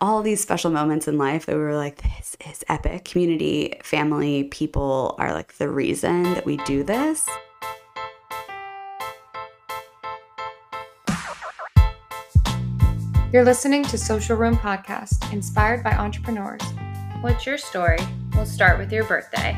all these special moments in life that we were like, this is epic. Community, family, people are like the reason that we do this. You're listening to Social Room Podcast, inspired by entrepreneurs. What's your story? We'll start with your birthday.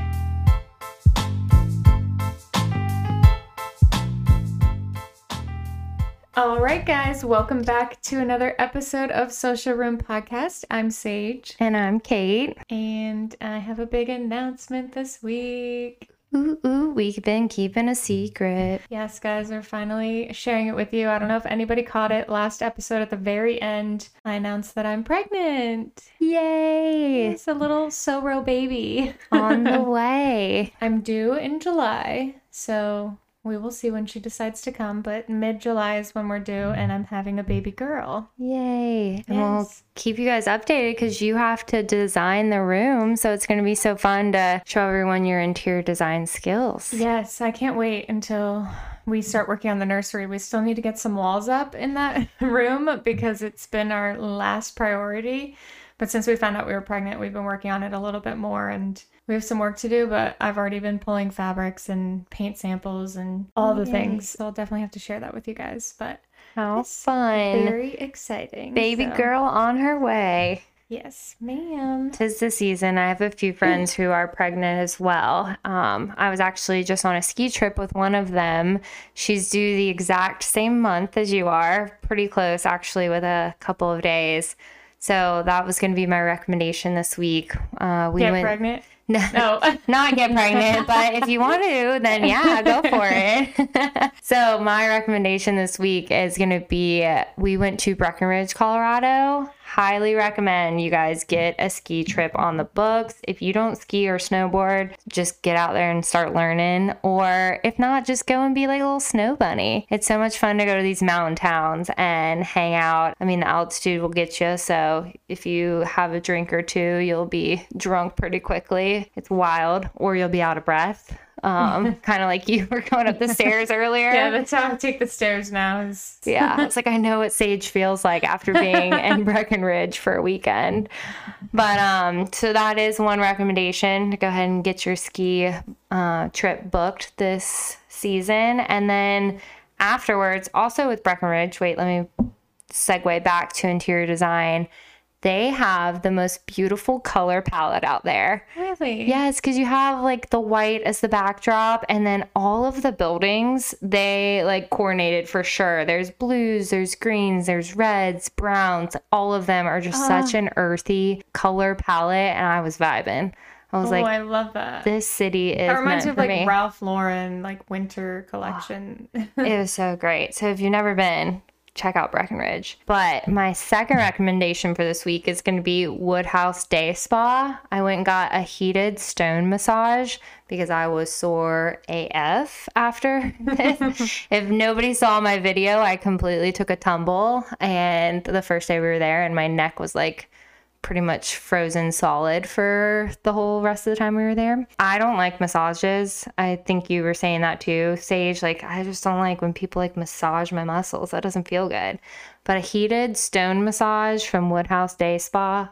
All right, guys, welcome back to another episode of Social Room Podcast. I'm Sage. And I'm Kate. And I have a big announcement this week. Ooh, we've been keeping a secret. Yes, guys, we're finally sharing it with you. I don't know if anybody caught it. Last episode at the very end, I announced that I'm pregnant. Yay! It's a little SoRo baby. On the way. I'm due in July, so we will see when she decides to come, but mid-July is when we're due, and I'm having a baby girl. Yay. Yes. And we'll keep you guys updated because you have to design the room, so it's going to be so fun to show everyone your interior design skills. Yes, I can't wait until we start working on the nursery. We still need to get some walls up in that room because it's been our last priority, but since we found out we were pregnant, we've been working on it a little bit more, and we have some work to do, but I've already been pulling fabrics and paint samples and all the things. So I'll definitely have to share that with you guys. But how fun. Very exciting. Baby girl on her way. Yes, ma'am. 'Tis the season. I have a few friends who are pregnant as well. I was actually just on a ski trip with one of them. She's due the exact same month as you are. Pretty close, actually, with a couple of days. So that was going to be my recommendation this week. Get pregnant? No, not get pregnant, but if you want to, then yeah, go for it. So my recommendation this week is going to be, we went to Breckenridge, Colorado. Highly recommend you guys get a ski trip on the books. If you don't ski or snowboard, just get out there and start learning. Or if not, just go and be like a little snow bunny. It's so much fun to go to these mountain towns and hang out. I mean, the altitude will get you. So if you have a drink or two, you'll be drunk pretty quickly. It's wild. Or you'll be out of breath. Kind of like you were going up the stairs earlier. Yeah, that's how I take the stairs now. Yeah, it's like I know what Sage feels like after being in Breckenridge for a weekend. But so that is one recommendation. Go ahead and get your ski trip booked this season. And then afterwards, also with Breckenridge, wait, let me segue back to interior design. They have the most beautiful color palette out there. Really? Yes, because you have like the white as the backdrop, and then all of the buildings, they like coordinated for sure. There's blues, there's greens, there's reds, browns. All of them are just such an earthy color palette, and I was vibing. I was like, I love that. This city is meant for me. That reminds me of like Ralph Lauren, like winter collection. It was so great. So if you've never been, check out Breckenridge. But my second recommendation for this week is going to be Woodhouse Day Spa. I went and got a heated stone massage because I was sore AF after this. If nobody saw my video, I completely took a tumble. And the first day we were there, and my neck was like pretty much frozen solid for the whole rest of the time we were there. I don't like massages. I think you were saying that too, Sage. Like, I just don't like when people like massage my muscles. That doesn't feel good. But a heated stone massage from Woodhouse Day Spa,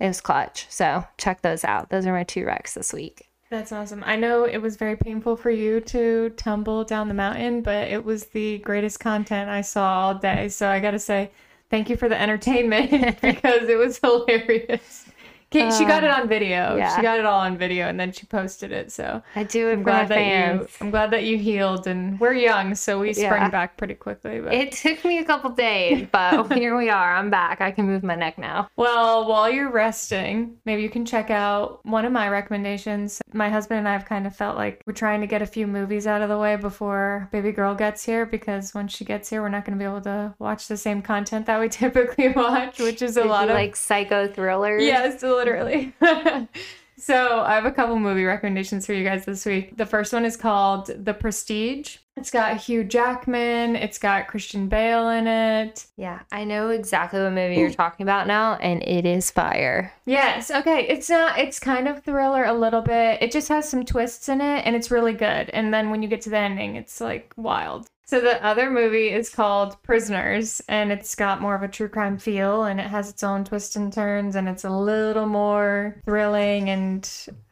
it was clutch. So check those out. Those are my two recs this week. That's awesome. I know it was very painful for you to tumble down the mountain, but it was the greatest content I saw all day. So I got to say, thank you for the entertainment because it was hilarious. She got it on video. Yeah. She got it all on video, and then she posted it. So I do. I'm glad that you healed, and we're young, so we sprang back pretty quickly. But it took me a couple days, but here we are. I'm back. I can move my neck now. Well, while you're resting, maybe you can check out one of my recommendations. My husband and I have kind of felt like we're trying to get a few movies out of the way before baby girl gets here, because once she gets here, we're not going to be able to watch the same content that we typically watch, which is a lot of like psycho thrillers. Yes. Yeah, literally. So I have a couple movie recommendations for you guys this week. The first one is called The Prestige. It's got Hugh Jackman. It's got Christian Bale in it. Yeah, I know exactly what movie you're talking about now, and it is fire. Yes. Okay. It's kind of thriller a little bit. It just has some twists in it, and it's really good. And then when you get to the ending, it's like wild. So the other movie is called Prisoners, and it's got more of a true crime feel, and it has its own twists and turns, and it's a little more thrilling and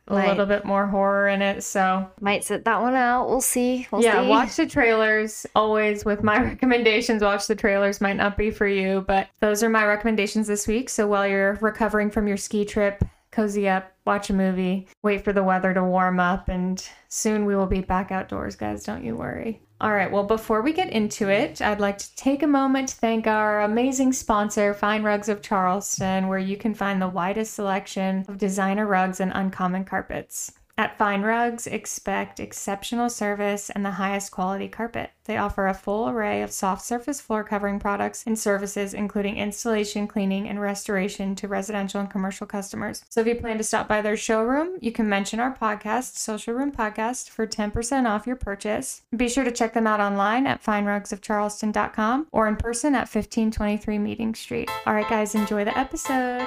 a little bit more horror in it. So might sit that one out. We'll see. We'll see. Watch the trailers. Always with my recommendations, watch the trailers. Might not be for you, but those are my recommendations this week. So while you're recovering from your ski trip, cozy up, watch a movie, wait for the weather to warm up, and soon we will be back outdoors, guys. Don't you worry. All right. Well, before we get into it, I'd like to take a moment to thank our amazing sponsor, Fine Rugs of Charleston, where you can find the widest selection of designer rugs and uncommon carpets. At Fine Rugs, expect exceptional service and the highest quality carpet. They offer a full array of soft surface floor covering products and services, including installation, cleaning, and restoration to residential and commercial customers. So if you plan to stop by their showroom, you can mention our podcast, Social Room Podcast, for 10% off your purchase. Be sure to check them out online at finerugsofcharleston.com or in person at 1523 Meeting Street. All right, guys, enjoy the episode.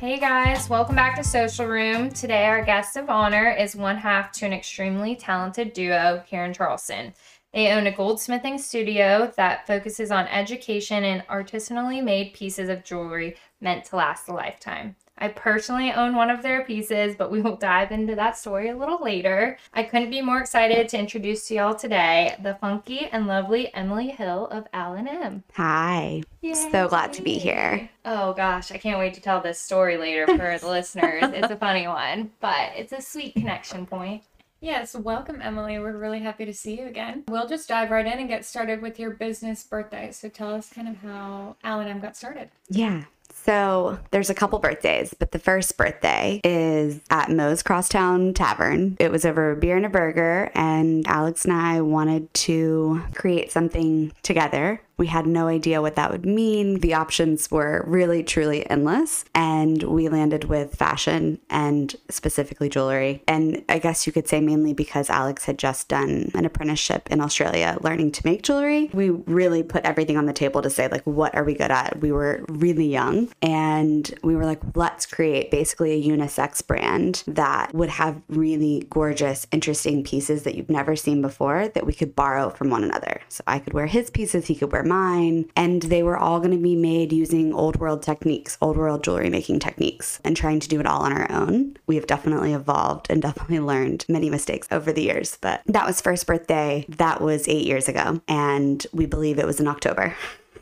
Hey guys, welcome back to Social Room. Today our guest of honor is one half to an extremely talented duo here in Charleston. They own a goldsmithing studio that focuses on education and artisanally made pieces of jewelry meant to last a lifetime. I personally own one of their pieces, but we will dive into that story a little later. I couldn't be more excited to introduce to y'all today the funky and lovely Emily Hill of L&M. Hi. Yay. So glad to be here. Oh gosh, I can't wait to tell this story later for the listeners. It's a funny one, but it's a sweet connection point. Yes, welcome, Emily. We're really happy to see you again. We'll just dive right in and get started with your business birthday. So tell us kind of how L&M got started. Yeah. So there's a couple birthdays, but the first birthday is at Moe's Crosstown Tavern. It was over a beer and a burger, and Alex and I wanted to create something together. We had no idea what that would mean. The options were really, truly endless. And we landed with fashion and specifically jewelry. And I guess you could say mainly because Alex had just done an apprenticeship in Australia learning to make jewelry. We really put everything on the table to say, like, what are we good at? We were really young. And we were like, let's create basically a unisex brand that would have really gorgeous, interesting pieces that you've never seen before that we could borrow from one another. So I could wear his pieces, he could wear mine, and they were all going to be made using old world techniques, old world jewelry making techniques, and trying to do it all on our own. We have definitely evolved and definitely learned many mistakes over the years, but that was first birthday. That was 8 years ago, and we believe it was in October.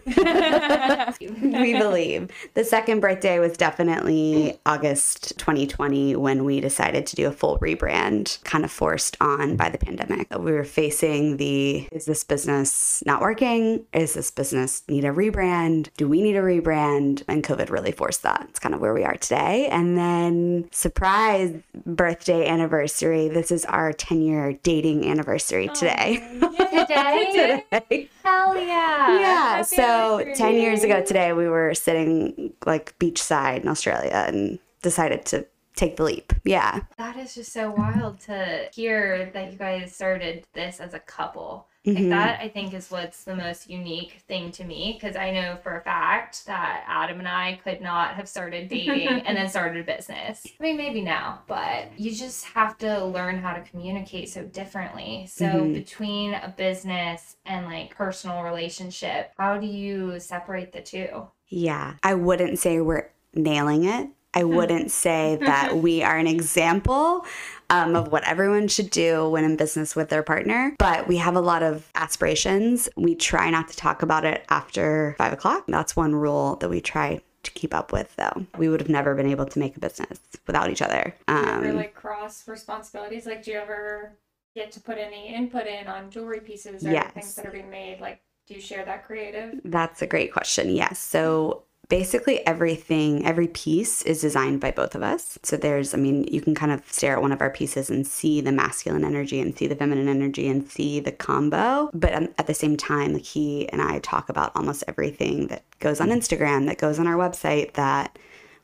We believe. The second birthday was definitely August 2020 when we decided to do a full rebrand, kind of forced on by the pandemic. We were facing the, is this business not working? Is this business need a rebrand? Do we need a rebrand? And COVID really forced that. It's kind of where we are today. And then surprise birthday anniversary. This is our 10-year dating anniversary today. Today? Today. Hell yeah. Yeah. So 10 years ago today, we were sitting like beachside in Australia and decided to take the leap. Yeah. That is just so wild to hear that you guys started this as a couple. Like that, I think, is what's the most unique thing to me, because I know for a fact that Adam and I could not have started dating and then started a business. I mean, maybe now, but you just have to learn how to communicate so differently. So between a business and like personal relationship, how do you separate the two? Yeah, I wouldn't say we're nailing it. I wouldn't say that we are an example of what everyone should do when in business with their partner, but we have a lot of aspirations. We try not to talk about it after 5 o'clock. That's one rule that we try to keep up with, though. We would have never been able to make a business without each other. Or like cross responsibilities. Like, do you ever get to put any input in on jewelry pieces or things that are being made? Like, do you share that creative? That's a great question. Yes. So basically everything, every piece is designed by both of us. So there's, I mean, you can kind of stare at one of our pieces and see the masculine energy and see the feminine energy and see the combo. But at the same time, like, he and I talk about almost everything that goes on Instagram, that goes on our website, that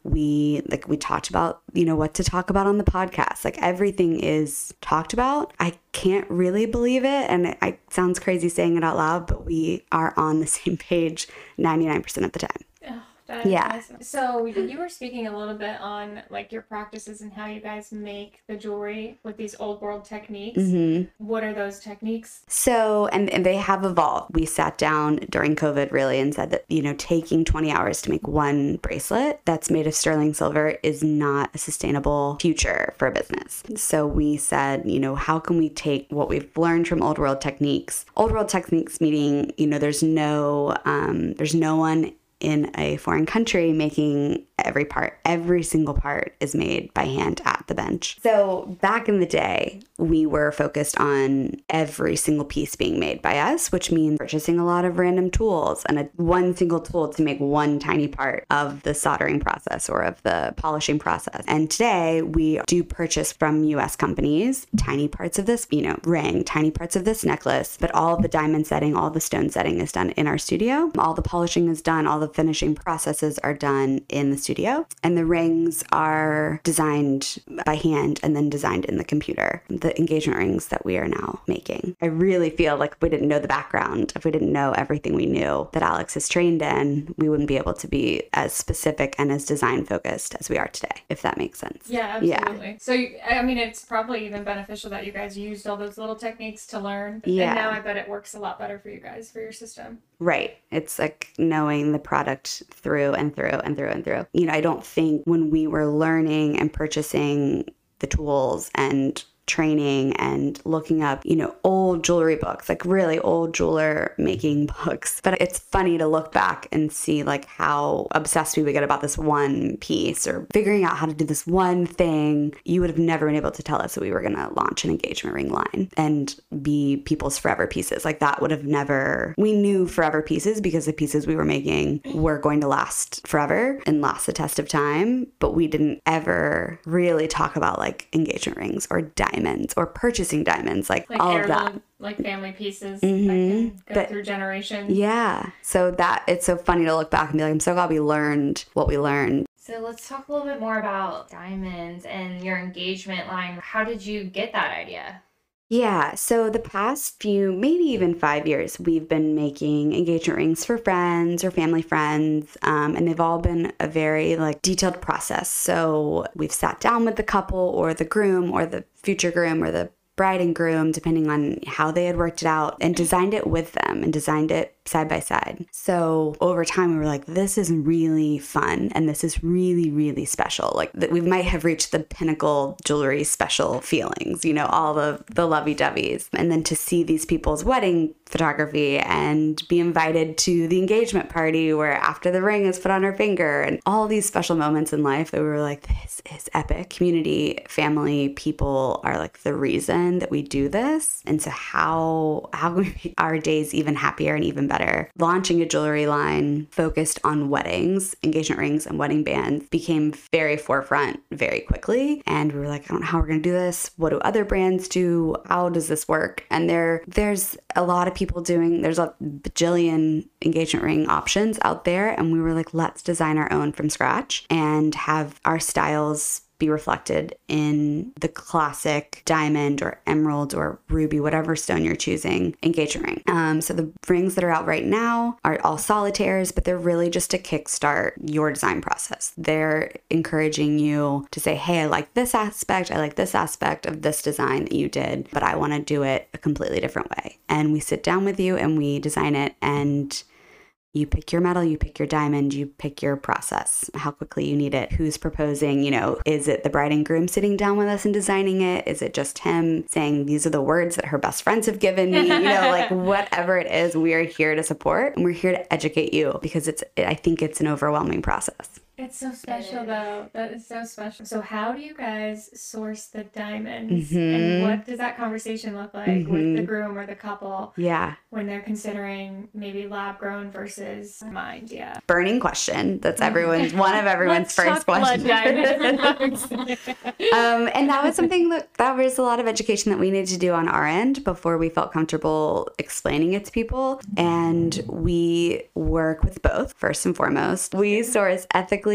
We talked about, you know, what to talk about on the podcast. Like, everything is talked about. I can't really believe it. And it sounds crazy saying it out loud, but we are on the same page 99% of the time. Oh, that is awesome. So you were speaking a little bit on like your practices and how you guys make the jewelry with these old world techniques. Mm-hmm. What are those techniques? So, and they have evolved. We sat down during COVID really and said that, you know, taking 20 hours to make one bracelet that's made of sterling silver is not a sustainable future for a business. So we said, you know, how can we take what we've learned from old world techniques meaning, you know, there's no one in a foreign country making every single part is made by hand at the bench. So back in the day, we were focused on every single piece being made by us, which means purchasing a lot of random tools and one single tool to make one tiny part of the soldering process or of the polishing process. And today we do purchase from US companies, tiny parts of this, you know, ring, tiny parts of this necklace, but all the diamond setting, all the stone setting is done in our studio. All the polishing is done, all the finishing processes are done in the studio, and the rings are designed by hand and then designed in the computer. The engagement rings that we are now making. I really feel like if we didn't know the background, if we didn't know everything we knew that Alex is trained in, we wouldn't be able to be as specific and as design focused as we are today, if that makes sense. Yeah, absolutely. Yeah. So, I mean, it's probably even beneficial that you guys used all those little techniques to learn. Yeah. And now I bet it works a lot better for you guys, for your system. Right. It's like knowing the product through and through and through and through. You know, I don't think when we were learning and purchasing the tools and training and looking up, you know, old jewelry books, like really old jeweler making books. But it's funny to look back and see like how obsessed we would get about this one piece or figuring out how to do this one thing. You would have never been able to tell us that we were going to launch an engagement ring line and be people's forever pieces. Like that would have never, we knew forever pieces because the pieces we were making were going to last forever and last the test of time. But we didn't ever really talk about like engagement rings or diamonds or purchasing diamonds, like all heirloom, of that. Like family pieces mm-hmm. that go through generations. Yeah. So that it's so funny to look back and be like, I'm so glad we learned what we learned. So let's talk a little bit more about diamonds and your engagement line. How did you get that idea? Yeah, so the past few, maybe even 5 years, we've been making engagement rings for friends or family friends, and they've all been a very like detailed process. So we've sat down with the couple or the groom or the future groom or the bride and groom, depending on how they had worked it out, and designed it with them and designed it side by side. So over time, we were like, this is really fun. And this is really, really special. Like that we might have reached the pinnacle jewelry special feelings, you know, all of the lovey-doveys. And then to see these people's wedding photography and be invited to the engagement party where after the ring is put on her finger and all these special moments in life that we were like, this is epic. Community, family, people are like the reason that we do this. And so how can we make our days even happier and even better? Launching a jewelry line focused on weddings, engagement rings, and wedding bands became very forefront very quickly. And we were like, I don't know how we're going to do this. What do other brands do? How does this work? And there's a lot of people doing, there's a bajillion engagement ring options out there. And we were like, let's design our own from scratch and have our styles be reflected in the classic diamond or emerald or ruby, whatever stone you're choosing, engagement ring. So the rings that are out right now are all solitaires, but they're really just to kickstart your design process. They're encouraging you to say, hey, I like this aspect of this design that you did, but I want to do it a completely different way. And we sit down with you and we design it, and you pick your metal, you pick your diamond, you pick your process, how quickly you need it, who's proposing, you know, is it the bride and groom sitting down with us and designing it? Is it just him saying, these are the words that her best friends have given me? You know, like whatever it is, we are here to support and we're here to educate you because I think it's an overwhelming process. It's so special though. That is so special. So how do you guys source the diamonds? Mm-hmm. And what does that conversation look like mm-hmm. with the groom or the couple? Yeah. When they're considering maybe lab grown versus mined, yeah. Burning question. That's everyone's one of everyone's first questions. And that was something that was a lot of education that we needed to do on our end before we felt comfortable explaining it to people. And we work with both, first and foremost. We source ethically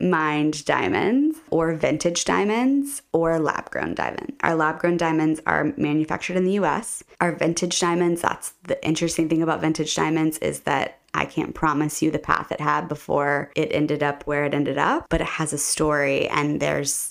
mined diamonds or vintage diamonds or lab-grown diamond. Our lab-grown diamonds are manufactured in the U.S. Our vintage diamonds, that's the interesting thing about vintage diamonds is that I can't promise you the path it had before it ended up where it ended up, but it has a story, and there's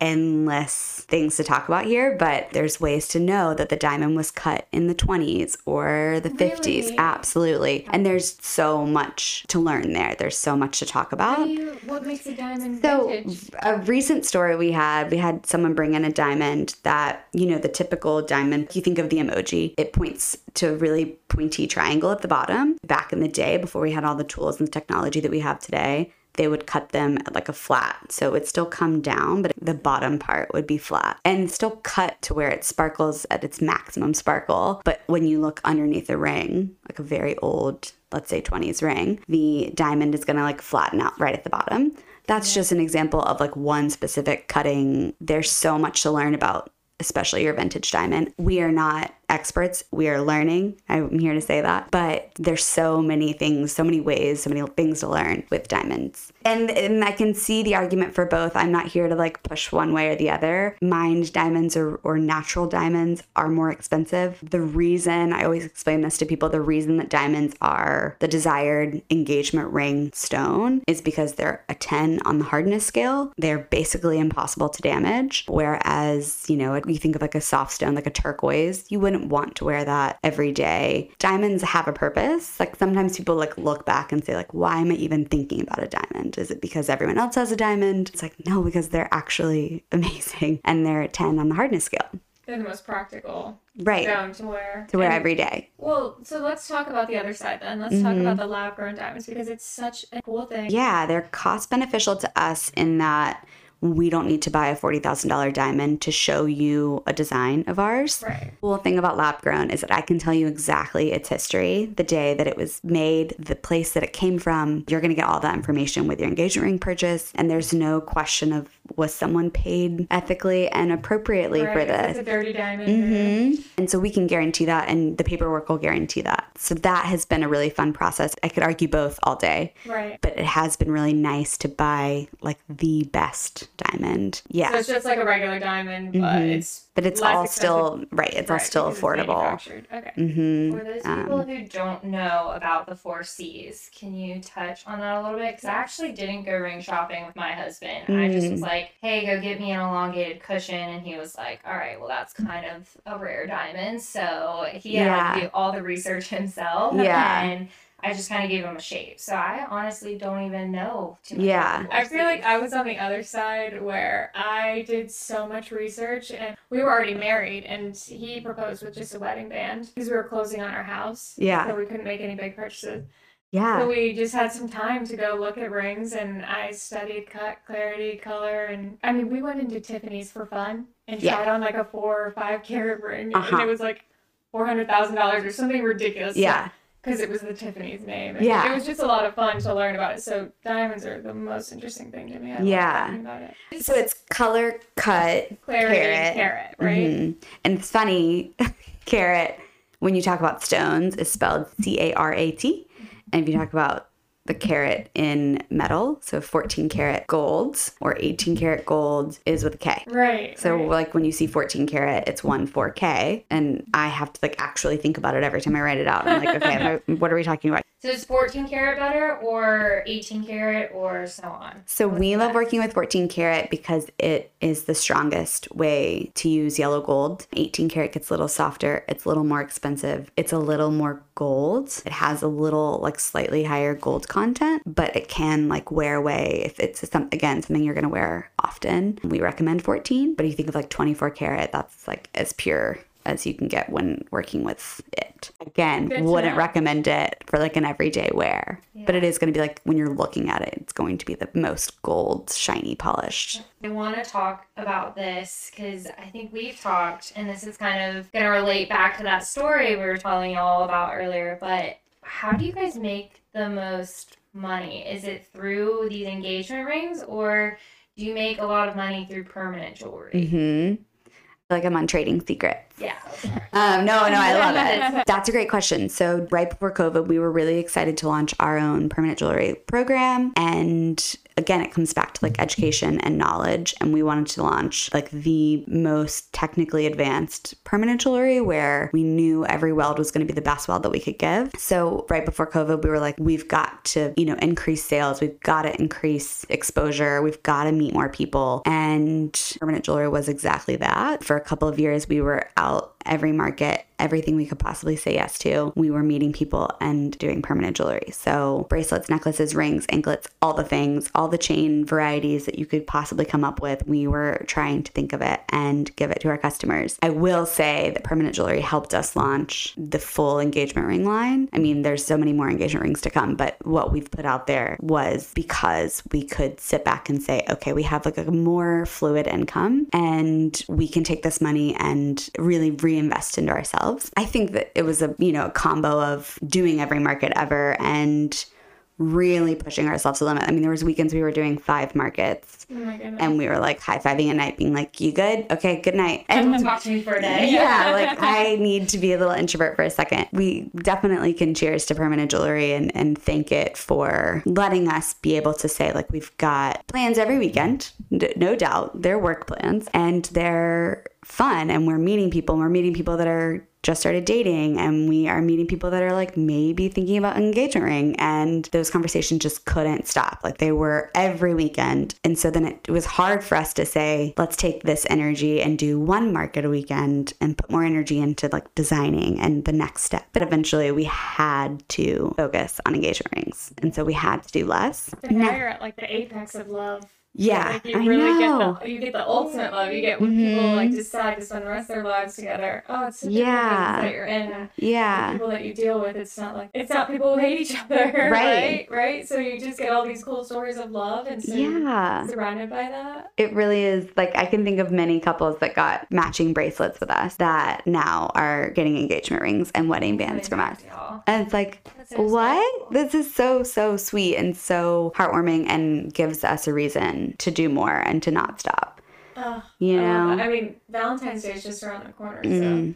endless things to talk about here, but there's ways to know that the diamond was cut in the 20s or the 50s. Absolutely. And there's so much to learn there. There's so much to talk about. What makes a diamond vintage? So a recent story we had someone bring in a diamond that, you know, the typical diamond, you think of the emoji, it points to a really pointy triangle at the bottom. Back in the day, before we had all the tools and the technology that we have today, they would cut them at like a flat. So it would still come down, but the bottom part would be flat and still cut to where it sparkles at its maximum sparkle. But when you look underneath a ring, like a very old, let's say 20s ring, the diamond is going to like flatten out right at the bottom. That's just an example of like one specific cutting. There's so much to learn about, especially your vintage diamond. We are not experts. We are learning. I'm here to say that. But there's so many things, so many ways, so many things to learn with diamonds. And I can see the argument for both. I'm not here to like push one way or the other. Mined diamonds or natural diamonds are more expensive. The reason, I always explain this to people, the reason that diamonds are the desired engagement ring stone is because they're a 10 on the hardness scale. They're basically impossible to damage. Whereas, you know, you think of like a soft stone, like a turquoise, you wouldn't want to wear that every day. Diamonds have a purpose. Like sometimes people like look back and say like, why am I even thinking about a diamond? Is it because everyone else has a diamond? It's like, no, because they're actually amazing and they're a 10 on the hardness scale. They're the most practical. Right. To wear every day. Well, so let's talk about the other side then. Let's talk about the lab-grown diamonds because it's such a cool thing. Yeah, they're cost beneficial to us in that we don't need to buy a $40,000 diamond to show you a design of ours. Right. The cool thing about lab-grown is that I can tell you exactly its history, the day that it was made, the place that it came from. You're going to get all that information with your engagement ring purchase, and there's no question of was someone paid ethically and appropriately for this. It's a dirty diamond. And so we can guarantee that, and the paperwork will guarantee that. So that has been a really fun process. I could argue both all day. Right. But it has been really nice to buy like the best diamond. Yeah. So it's just like a regular diamond, but it's all expensive. It's all still affordable. Okay. For those people who don't know about the 4 C's, can you touch on that a little bit? Because I actually didn't go ring shopping with my husband. I just was like, hey, go get me an elongated cushion. And he was like, all right, well, that's kind of a rare diamond. So he had to do all the research himself. Yeah. And I just kind of gave him a shape. So I honestly don't even know too much. Yeah. I feel like I was on the other side where I did so much research, and we were already married, and he proposed with just a wedding band because we were closing on our house. Yeah. So we couldn't make any big purchases. Yeah. So we just had some time to go look at rings, and I studied cut, clarity, color, and I mean, we went into Tiffany's for fun and tried on like a 4 or 5 carat ring, and it was like $400,000 or something ridiculous. Yeah. Because it was the Tiffany's name. And it was just a lot of fun to learn about it. So diamonds are the most interesting thing to me. I love talking about it. So it's color, cut, carat, right? And it's funny, carat, when you talk about stones, is spelled C-A-R-A-T. And if you talk about the carat in metal, so 14 karat gold or 18 karat gold is with a K. Right. So like when you see 14 karat, it's 14K. And I have to like actually think about it every time I write it out. I'm like, okay, what are we talking about? So is 14 karat better or 18 karat or so on? So we love working with 14 karat because it is the strongest way to use yellow gold. 18 karat gets a little softer. It's a little more expensive. It's a little more gold. It has a little like slightly higher gold content, but it can like wear away if it's something you're going to wear often. We recommend 14, but if you think of like 24 karat, that's like as pure as you can get when working with it. Again, wouldn't recommend it for like an everyday wear, but it is going to be like when you're looking at it, it's going to be the most gold, shiny, polished. I want to talk about this because I think we've talked, and this is kind of going to relate back to that story we were telling y'all about earlier, but how do you guys make the most money? Is it through these engagement rings, or do you make a lot of money through permanent jewelry? I feel like I'm on Trading Secrets. Yeah. No, I love it. That's a great question. So right before COVID, we were really excited to launch our own permanent jewelry program. And again, it comes back to like education and knowledge. And we wanted to launch like the most technically advanced permanent jewelry where we knew every weld was going to be the best weld that we could give. So right before COVID, we were like, we've got to, you know, increase sales. We've got to increase exposure. We've got to meet more people. And permanent jewelry was exactly that. For a couple of years, we were out every market, everything we could possibly say yes to. We were meeting people and doing permanent jewelry. So bracelets, necklaces, rings, anklets, all the things, all the chain varieties that you could possibly come up with. We were trying to think of it and give it to our customers. I will say that permanent jewelry helped us launch the full engagement ring line. I mean, there's so many more engagement rings to come, but what we've put out there was because we could sit back and say, okay, we have like a more fluid income and we can take this money and really reinvest into ourselves. I think that it was a, you know, a combo of doing every market ever and really pushing ourselves to the limit. I mean, there was weekends we were doing 5 markets. Oh my goodness. And we were like high-fiving at night being like, you good? Okay, good night. And don't talk to me for a day. Yeah, like I need to be a little introvert for a second. We definitely can cheers to permanent jewelry and thank it for letting us be able to say like we've got plans every weekend, no doubt. They're work plans and they're fun and we're meeting people. And we're meeting people that are just started dating and we are meeting people that are like maybe thinking about an engagement ring, and those conversations just couldn't stop. Like they were every weekend. And so then it was hard for us to say, let's take this energy and do 1 market a weekend and put more energy into like designing and the next step. But eventually we had to focus on engagement rings. And so we had to do less. So now you're at like the apex of love. Yeah, like you really you get the ultimate love. You get when people like decide to spend the rest of their lives together. Oh, it's such a good thing that you're in. Yeah, the people that you deal with. It's not people who hate each other. Right. So you just get all these cool stories of love, and so you're surrounded by that. It really is. Like I can think of many couples that got matching bracelets with us that now are getting engagement rings and wedding bands from us. Y'all. And it's like, what? This is so sweet and so heartwarming, and gives us a reason to do more and to not stop. I mean, Valentine's Day is just around the corner, so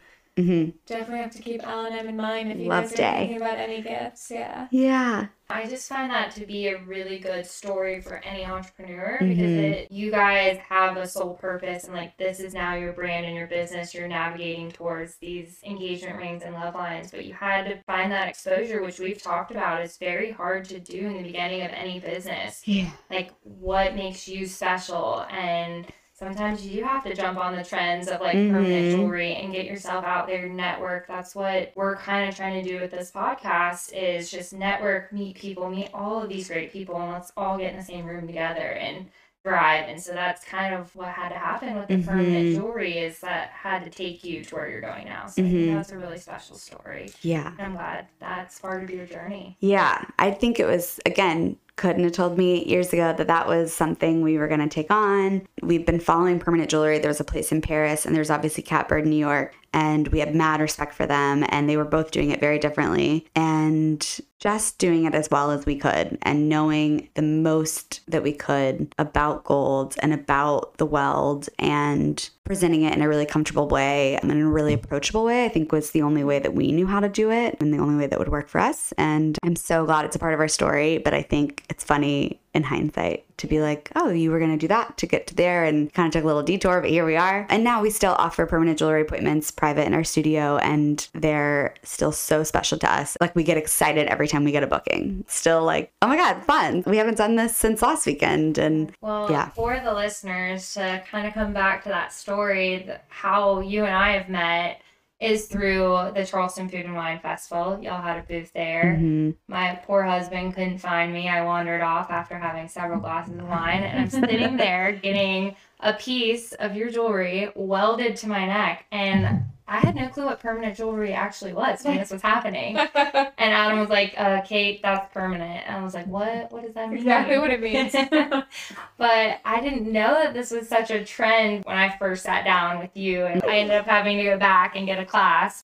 definitely have to keep L&M in mind if you guys are thinking about any gifts. Yeah. I just find that to be a really good story for any entrepreneur because you guys have a sole purpose and like this is now your brand and your business. You're navigating towards these engagement rings and love lines, but you had to find that exposure, which we've talked about is very hard to do in the beginning of any business. Yeah. Like what makes you special, and sometimes you have to jump on the trends of like permanent jewelry and get yourself out there, network. That's what we're kind of trying to do with this podcast is just network, meet people, meet all of these great people, and let's all get in the same room together and thrive. And so that's kind of what had to happen with the permanent jewelry is that had to take you to where you're going now. So I think that's a really special story. Yeah. And I'm glad that's part of your journey. Yeah. I think it was, again, couldn't have told me 8 years ago that was something we were going to take on. We've been following permanent jewelry. There was a place in Paris and there's obviously Catbird in New York, and we had mad respect for them, and they were both doing it very differently and just doing it as well as we could and knowing the most that we could about gold and about the weld and presenting it in a really comfortable way and in a really approachable way, I think was the only way that we knew how to do it and the only way that would work for us. And I'm so glad it's a part of our story, but I think it's funny in hindsight to be like, oh, you were going to do that to get to there and kind of took a little detour, but here we are. And now we still offer permanent jewelry appointments private in our studio, and they're still so special to us. Like we get excited every time we get a booking. Still like, oh my God, fun. We haven't done this since last weekend. And for the listeners to kind of come back to that story, how you and I have met is through the Charleston Food and Wine Festival. Y'all had a booth there. My poor husband couldn't find me. I wandered off after having several glasses of wine, and I'm sitting there getting a piece of your jewelry welded to my neck. And I had no clue what permanent jewelry actually was when this was happening. And Adam was like, Kate, that's permanent. And I was like, what does that mean? Exactly what it means. But I didn't know that this was such a trend when I first sat down with you, and I ended up having to go back and get a class.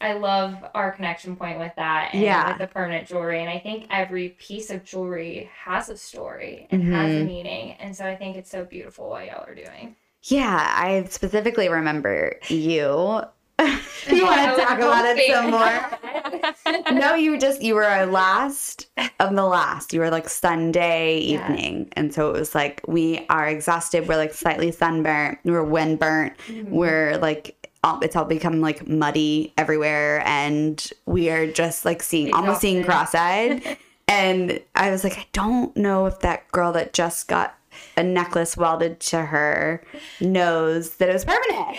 I love our connection point with that and with the permanent jewelry. And I think every piece of jewelry has a story and has a meaning. And so I think it's so beautiful what y'all are doing. Yeah, I specifically remember you You want to talk about it some more? No, you were our last of the last. You were like Sunday evening. And so it was like, we are exhausted. We're like slightly sunburnt. We're windburnt. Mm-hmm. We're like, it's all become like muddy everywhere. And we are just like almost seeing cross-eyed. And I was like, I don't know if that girl that just got a necklace welded to her knows that it was permanent.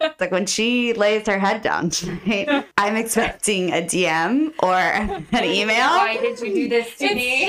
It's like when she lays her head down tonight, I'm expecting a DM or an email. Why did you do this to me?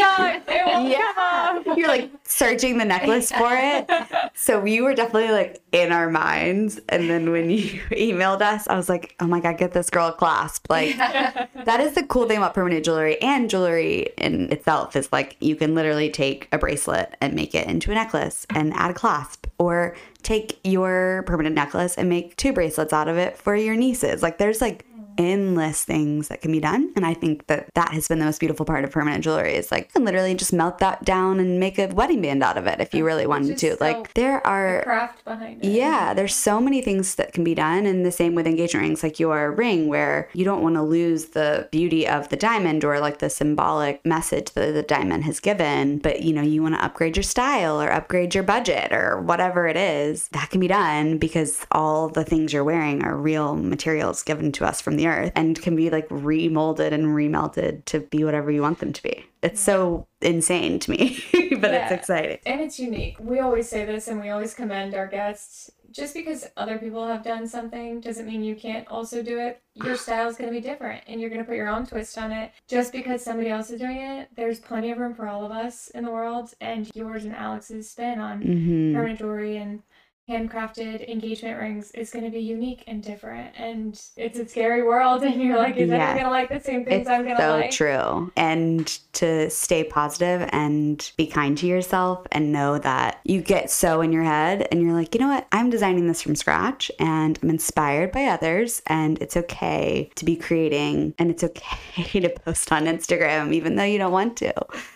You're like searching the necklace for it. So we were definitely like in our minds. And then when you emailed us, I was like, oh my God, get this girl a clasp. Like that is the cool thing about permanent jewelry, and jewelry in itself is like, you can literally take a bracelet and make it into a necklace and add a clasp, or take your permanent necklace and make 2 bracelets out of it for your nieces. Like there's like endless things that can be done. And I think that has been the most beautiful part of permanent jewelry is like you can literally just melt that down and make a wedding band out of it if you really wanted to. So like there are the craft behind it. Yeah, there's so many things that can be done. And the same with engagement rings, like your ring where you don't want to lose the beauty of the diamond or like the symbolic message that the diamond has given, but you know, you want to upgrade your style or upgrade your budget or whatever it is, that can be done because all the things you're wearing are real materials given to us from the earth and can be like remolded and remelted to be whatever you want them to be. It's so insane to me, but it's exciting. And it's unique. We always say this and we always commend our guests. Just because other people have done something doesn't mean you can't also do it. Your style is going to be different and you're going to put your own twist on it. Just because somebody else is doing it, there's plenty of room for all of us in the world, and yours and Alex's spin on permanent jewelry and handcrafted engagement rings is going to be unique and different, and it's a scary world and you're like, is everyone going to like the same things I'm going to like? It's so true. And to stay positive and be kind to yourself and know that you get so in your head and you're like, you know what? I'm designing this from scratch and I'm inspired by others, and it's okay to be creating and it's okay to post on Instagram even though you don't want to.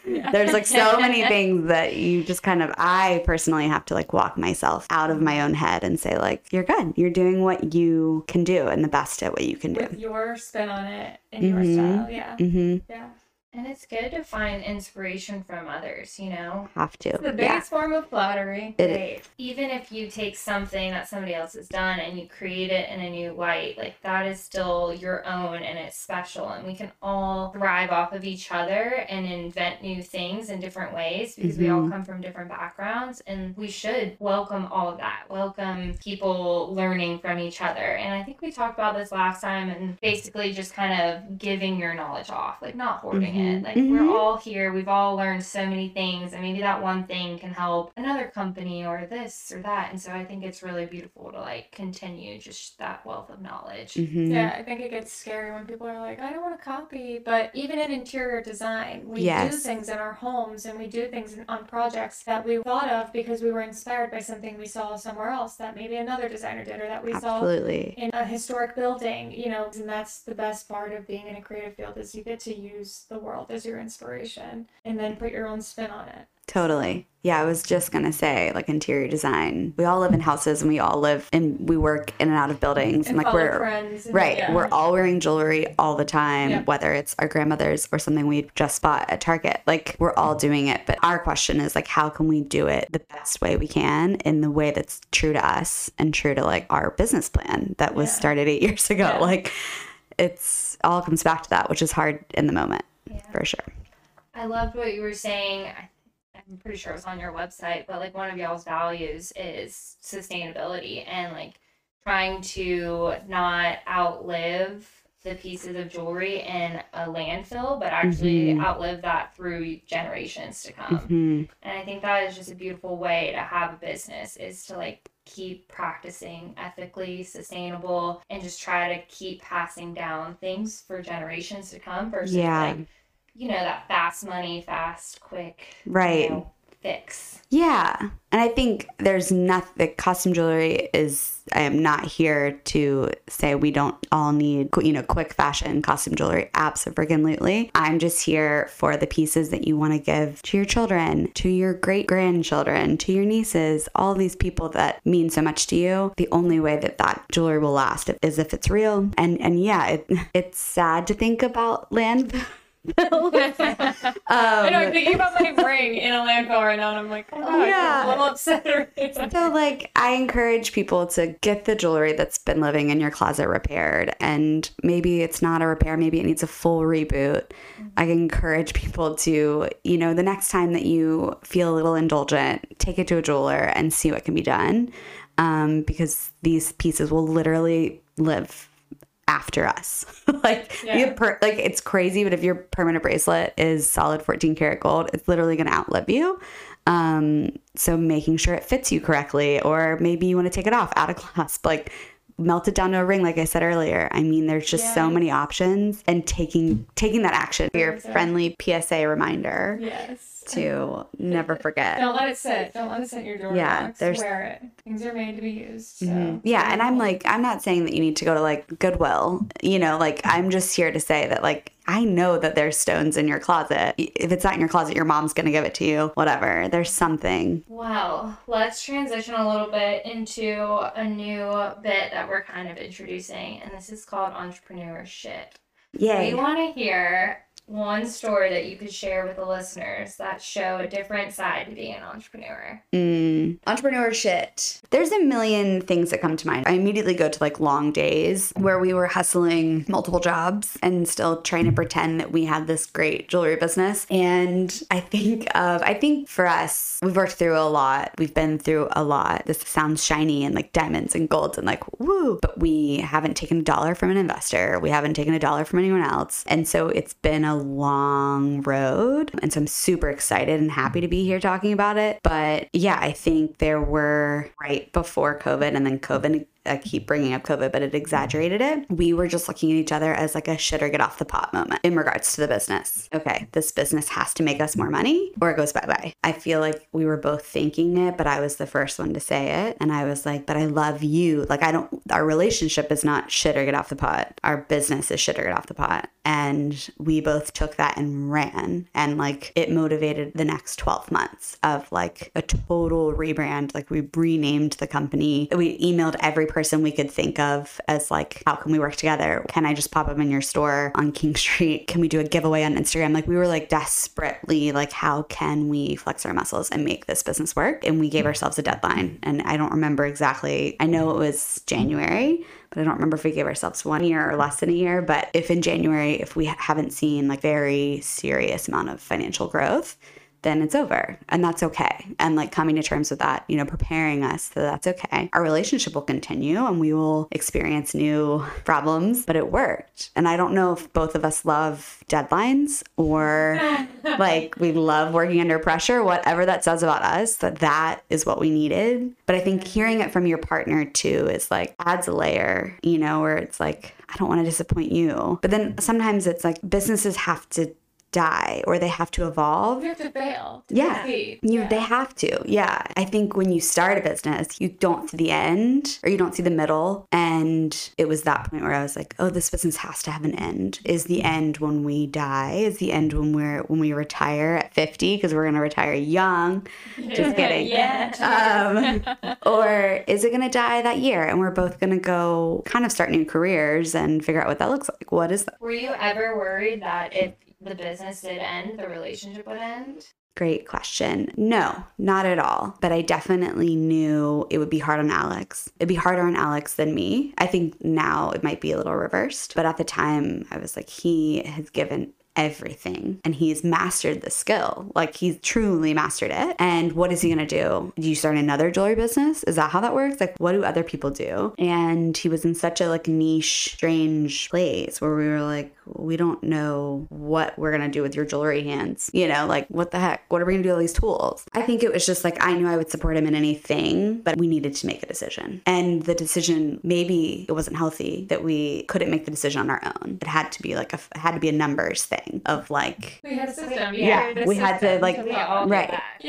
Yeah. There's like so many things that you just kind of, I personally have to like walk myself out of my own head and say like, you're good, you're doing what you can do and the best at what you can do with your spin on it and your style. And it's good to find inspiration from others, you know? Have to. It's the biggest form of flattery. It is. Even if you take something that somebody else has done and you create it in a new light, like that is still your own and it's special. And we can all thrive off of each other and invent new things in different ways because we all come from different backgrounds, and we should welcome all of that. Welcome people learning from each other. And I think we talked about this last time, and basically just kind of giving your knowledge off, like not hoarding it. Like we're all here, we've all learned so many things, and maybe that one thing can help another company or this or that. And so I think it's really beautiful to like continue just that wealth of knowledge. Yeah, I think it gets scary when people are like, I don't want to copy, but even in interior design, we do things in our homes and we do things on projects that we thought of because we were inspired by something we saw somewhere else that maybe another designer did, or that we saw in a historic building, you know. And that's the best part of being in a creative field, is you get to use the world as your inspiration and then put your own spin on it. Totally. Yeah, I was just going to say, like, interior design. We all live in houses and we all live and we work in and out of buildings. And like, we're friends. And we're all wearing jewelry all the time, whether it's our grandmother's or something we just bought at Target. Like, we're all doing it. But our question is, like, how can we do it the best way we can in the way that's true to us and true to, like, our business plan that was started 8 years ago? Yeah. Like, it's all comes back to that, which is hard in the moment. Yeah. For sure. I loved what you were saying. I'm pretty sure it was on your website, but like one of y'all's values is sustainability and like trying to not outlive the pieces of jewelry in a landfill, but actually outlive that through generations to come. And I think that is just a beautiful way to have a business, is to like keep practicing ethically sustainable and just try to keep passing down things for generations to come versus like, you know, that fast money, fast, quick, you know, fix. Yeah. And I think there's the costume jewelry is, I am not here to say we don't all need, quick fashion costume jewelry. Absolutely. I'm just here for the pieces that you want to give to your children, to your great-grandchildren, to your nieces, all these people that mean so much to you. The only way that jewelry will last is if it's real. And yeah, it's sad to think about landfill. I know, I'm thinking about my ring in a landfill right now, and I'm like, I'm a little upset right now. So, I encourage people to get the jewelry that's been living in your closet repaired, and maybe it's not a repair, maybe it needs a full reboot. Mm-hmm. I encourage people to, the next time that you feel a little indulgent, take it to a jeweler and see what can be done, because these pieces will literally live after us. It's crazy, but if your permanent bracelet is solid 14 karat gold, it's literally going to outlive you. So making sure it fits you correctly, or maybe you want to take it off out of clasp, melt it down to a ring, like I said earlier. I mean, there's just so many options, and taking that action. Your friendly PSA reminder. Yes. To never forget. Don't let it sit. Don't let it sit in your door. Yeah, wear it. Things are made to be used. So. Mm-hmm. Yeah, and I'm not saying that you need to go to Goodwill. I'm just here to say that I know that there's stones in your closet. If it's not in your closet, your mom's going to give it to you. Whatever. There's something. Wow. Let's transition a little bit into a new bit that we're kind of introducing, and this is called entrepreneurship. Yay. We want to hear one story that you could share with the listeners that show a different side to being an entrepreneur. Entrepreneurship. There's a million things that come to mind. I immediately go to long days where we were hustling multiple jobs and still trying to pretend that we had this great jewelry business. And I think for us, we've worked through a lot. We've been through a lot. This sounds shiny and diamonds and golds and woo, but we haven't taken a dollar from an investor. We haven't taken a dollar from anyone else. And so it's been a long road, and so I'm super excited and happy to be here talking about it. But yeah, I think there were, right before COVID, and then COVID, I keep bringing up COVID, but it exaggerated it. We were just looking at each other as a shit or get off the pot moment in regards to the business. Okay, this business has to make us more money or it goes bye-bye. I feel like we were both thinking it, but I was the first one to say it. And I was but I love you. Our relationship is not shit or get off the pot. Our business is shit or get off the pot. And we both took that and ran. And it motivated the next 12 months of a total rebrand. We renamed the company. We emailed every person we could think of as how can we work together? Can I just pop up in your store on King Street? Can we do a giveaway on Instagram? We were desperately how can we flex our muscles and make this business work? And we gave ourselves a deadline. And I don't remember exactly. I know it was January, but I don't remember if we gave ourselves 1 year or less than a year. But if in January, if we haven't seen very serious amount of financial growth, then it's over, and that's okay. And coming to terms with that, preparing us that that's okay. Our relationship will continue and we will experience new problems, but it worked. And I don't know if both of us love deadlines or we love working under pressure, whatever that says about us, that is what we needed. But I think hearing it from your partner too is adds a layer, where it's I don't want to disappoint you. But then sometimes it's businesses have to die or they have to evolve. You have to fail. They have to. Yeah. I think when you start a business, you don't see the end or you don't see the middle. And it was that point where I was oh, this business has to have an end. Is the end when we die? Is the end when we retire at 50? Because we're going to retire young. Just kidding. Or is it going to die that year? And we're both going to go kind of start new careers and figure out what that looks like. What is that? Were you ever worried that if the business did end, the relationship would end? Great question. No, not at all. But I definitely knew it would be hard on Alex. It'd be harder on Alex than me. I think now it might be a little reversed. But at the time, I was he has given everything and he's mastered the skill. He's truly mastered it. And what is he going to do? Do you start another jewelry business? Is that how that works? What do other people do? And he was in such a niche, strange place where we were we don't know what we're going to do with your jewelry hands. What the heck? What are we going to do with all these tools? I think it was just I knew I would support him in anything, but we needed to make a decision. And the decision, maybe it wasn't healthy that we couldn't make the decision on our own. It had to be a numbers thing. thing of like we had a system. We had to like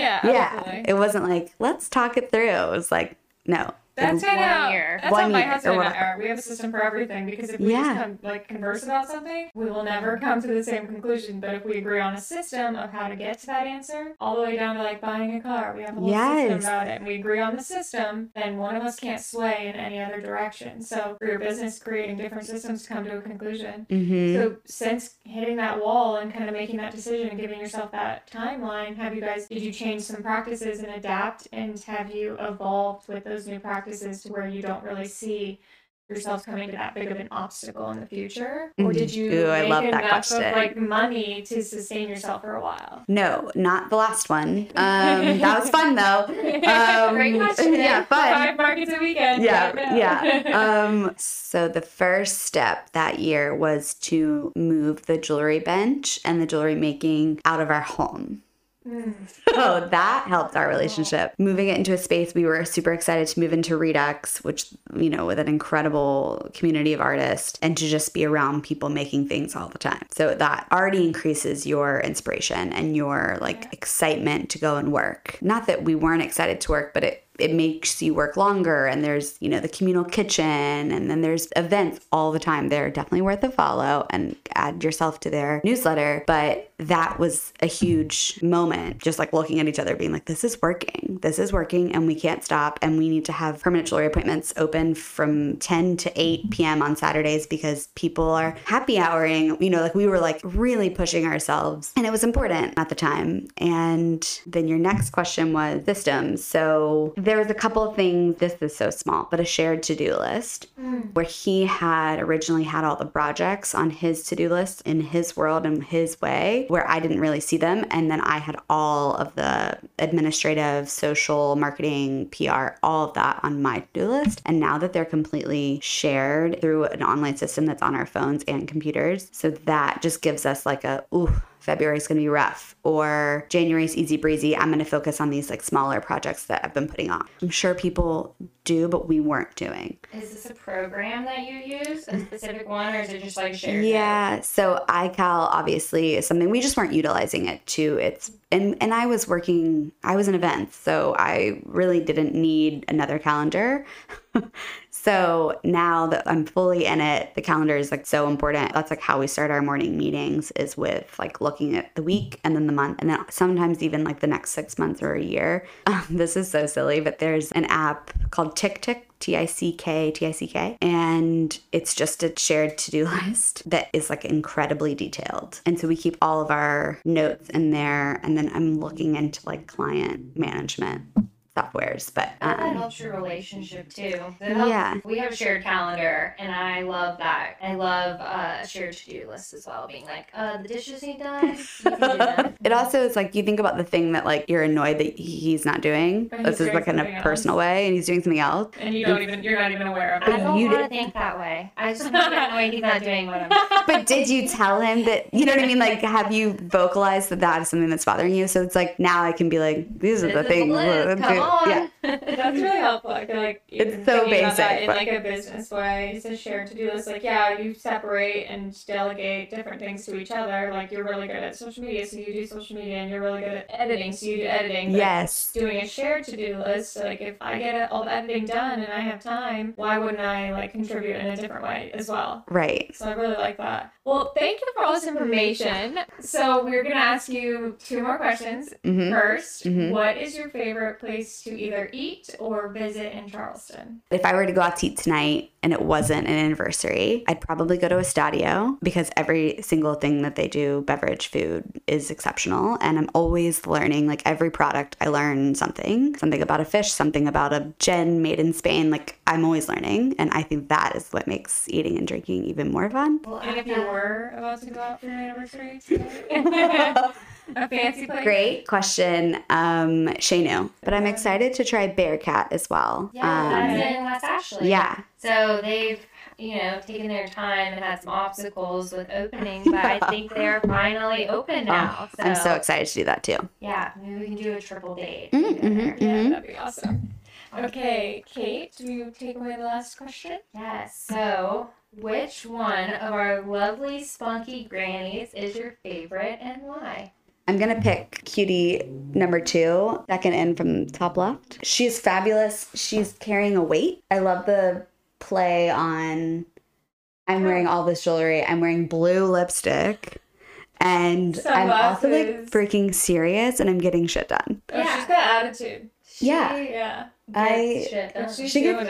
it wasn't like let's talk it through. It was like no. That's it. That's how my husband and I are. We have a system for everything because if we just converse about something, we will never come to the same conclusion. But if we agree on a system of how to get to that answer, all the way down to like buying a car, we have a whole system about it. And we agree on the system, then one of us can't sway in any other direction. So for your business, creating different systems to come to a conclusion. Mm-hmm. So since hitting that wall and kind of making that decision and giving yourself that timeline, have you guys, did you change some practices and adapt, and have you evolved with those new practices to where you don't really see yourself coming to that big of an obstacle in the future? Or did you make enough of like money to sustain yourself for a while? No, not the last one. That was fun though. Great question. Yeah, fun. 5 markets a weekend. Yeah. So the first step that year was to move the jewelry bench and the jewelry making out of our home. So that helped our relationship. Moving it into a space, we were super excited to move into Redux, which, you know, with an incredible community of artists, and to just be around people making things all the time. So that already increases your inspiration and your like excitement to go and work. Not that we weren't excited to work, but it makes you work longer, and there's, you know, the communal kitchen, and then there's events all the time. They're definitely worth a follow and add yourself to their newsletter. But that was a huge moment, just like looking at each other being like, this is working and we can't stop, and we need to have permanent jewelry appointments open from 10 to 8 p.m. on Saturdays because people are happy houring, you know, like we were like really pushing ourselves, and it was important at the time. And then your next question was systems. So there was a couple of things, this is so small, but a shared to-do list where he had originally had all the projects on his to-do list in his world and his way, where I didn't really see them. And then I had all of the administrative, social, marketing, PR, all of that on my to-do list. And now that they're completely shared through an online system that's on our phones and computers, so that just gives us like a, February's going to be rough, or January's easy breezy. I'm going to focus on these like smaller projects that I've been putting on. I'm sure people do, but we weren't doing. Is this a program that you use, a specific one, or is it just like shared? Yeah. So iCal obviously is something we just weren't utilizing it to its, and I was in events, so I really didn't need another calendar. So now that I'm fully in it, the calendar is like so important. That's like how we start our morning meetings, is with like looking at the week and then the month, and then sometimes even like the next 6 months or a year. This is so silly, but there's an app called TickTick. TICK, and it's just a shared to-do list that is like incredibly detailed. And so we keep all of our notes in there, and then I'm looking into like client management softwares, but that helps your relationship too. We have a shared calendar, and I love that. I love a shared to-do list as well, being like the dishes need done, you can do them. It also is like you think about the thing that like you're annoyed that he's not doing, this is like in a personal way, and he's doing something else, and you're not even aware of it. I don't want to think that way. I just want to get annoyed he's not doing what I'm but did you tell him that, you know what I mean, like have you vocalized that is something that's bothering you? So it's like now I can be like these are the things that's really helpful. I feel like it's so basic in like a business way. It's a shared to-do list. Like, yeah, you separate and delegate different things to each other. Like, you're really good at social media, so you do social media, and you're really good at editing, so you do editing. Yes. Doing a shared to-do list, like if I get all the editing done and I have time, why wouldn't I like contribute in a different way as well? Right. So I really like that. Well, thank you for all this information. So we're gonna ask you 2 more questions. Mm-hmm. First, what is your favorite place to either eat or visit in Charleston? If I were to go out to eat tonight and it wasn't an anniversary, I'd probably go to Estadio, because every single thing that they do, beverage, food, is exceptional. And I'm always learning, like every product I learn something about a fish, something about a gin made in Spain. Like I'm always learning. And I think that is what makes eating and drinking even more fun. Well, and if you were about to go out for an anniversary tonight? A fancy place. Great question. She knew. But I'm excited to try Bearcat as well. Yeah, that's in West Ashley. Yeah. So they've, you know, taken their time and had some obstacles with opening, but I think they are finally open now. So. I'm so excited to do that too. Yeah, maybe we can do a triple date. That'd be awesome. Okay, Kate, do you take away the last question? Yes. So Which one of our lovely spunky grannies is your favorite and why? I'm going to pick cutie number 2, second in from top left. She's fabulous. She's carrying a weight. I love the play on, I'm wearing all this jewelry. I'm wearing blue lipstick. And sunglasses. I'm also like freaking serious and I'm getting shit done. Oh, yeah. She's got attitude. She gets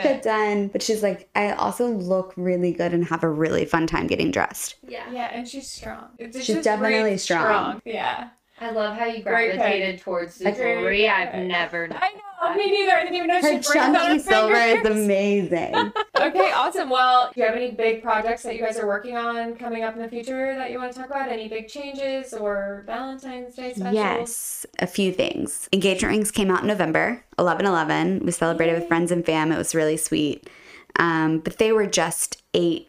shit done, but she's like, I also look really good and have a really fun time getting dressed. Yeah. Yeah, and she's strong. She's definitely strong. Yeah. I love how you gravitated towards the jewelry. I've never known. I know. Me neither. I didn't even know she brings out her chunky silver is amazing. Okay, awesome. Well, do you have any big projects that you guys are working on coming up in the future that you want to talk about? Any big changes or Valentine's Day specials? Yes, a few things. Engagement rings came out in November, 11/11. We celebrated with friends and fam. It was really sweet. But they were just 8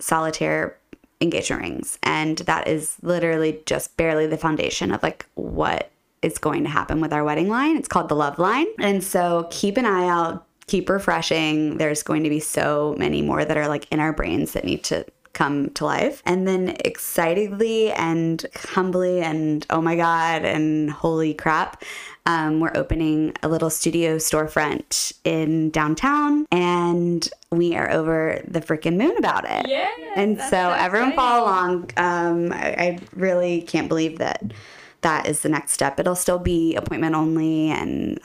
solitaire engagement rings, and that is literally just barely the foundation of like what is going to happen with our wedding line. It's called the Love Line, and so keep an eye out, keep refreshing. There's going to be so many more that are like in our brains that need to come to life. And then excitedly and humbly and oh my god and holy crap, we're opening a little studio storefront in downtown, and we are over the freaking moon about it. Yeah. And so everyone follow along. I really can't believe that is the next step. It'll still be appointment only, and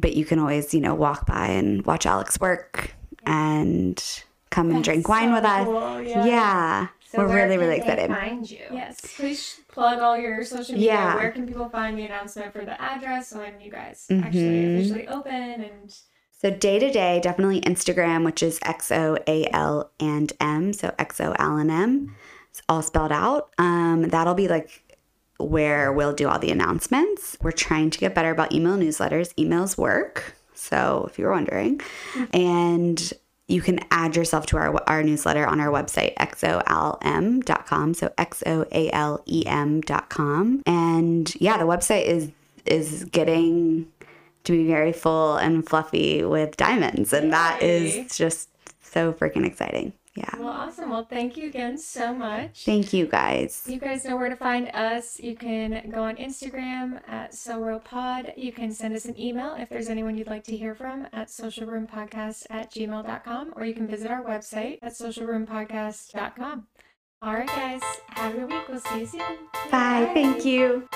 but you can always, walk by and watch Alex work and come and drink wine with us. Cool, yeah. So we're really excited. Find you? Yes. Please plug all your social media. Yeah. Where can people find the announcement for the address when you guys actually officially open? And so day to day, definitely Instagram, which is XOAL&M. So XOAL&M. It's all spelled out. That'll be like where we'll do all the announcements. We're trying to get better about email newsletters. Emails work. So if you were wondering, and you can add yourself to our newsletter on our website, xoalem.com. So xoalem.com. And yeah, the website is getting to be very full and fluffy with diamonds. And that is just so freaking exciting. Yeah. Well, awesome. Well, thank you again so much. Thank you, guys. You guys know where to find us. You can go on Instagram at SoRoPod. You can send us an email if there's anyone you'd like to hear from at socialroompodcast@gmail.com, or you can visit our website at socialroompodcast.com. All right, guys. Have a good week. We'll see you soon. Bye. Thank you.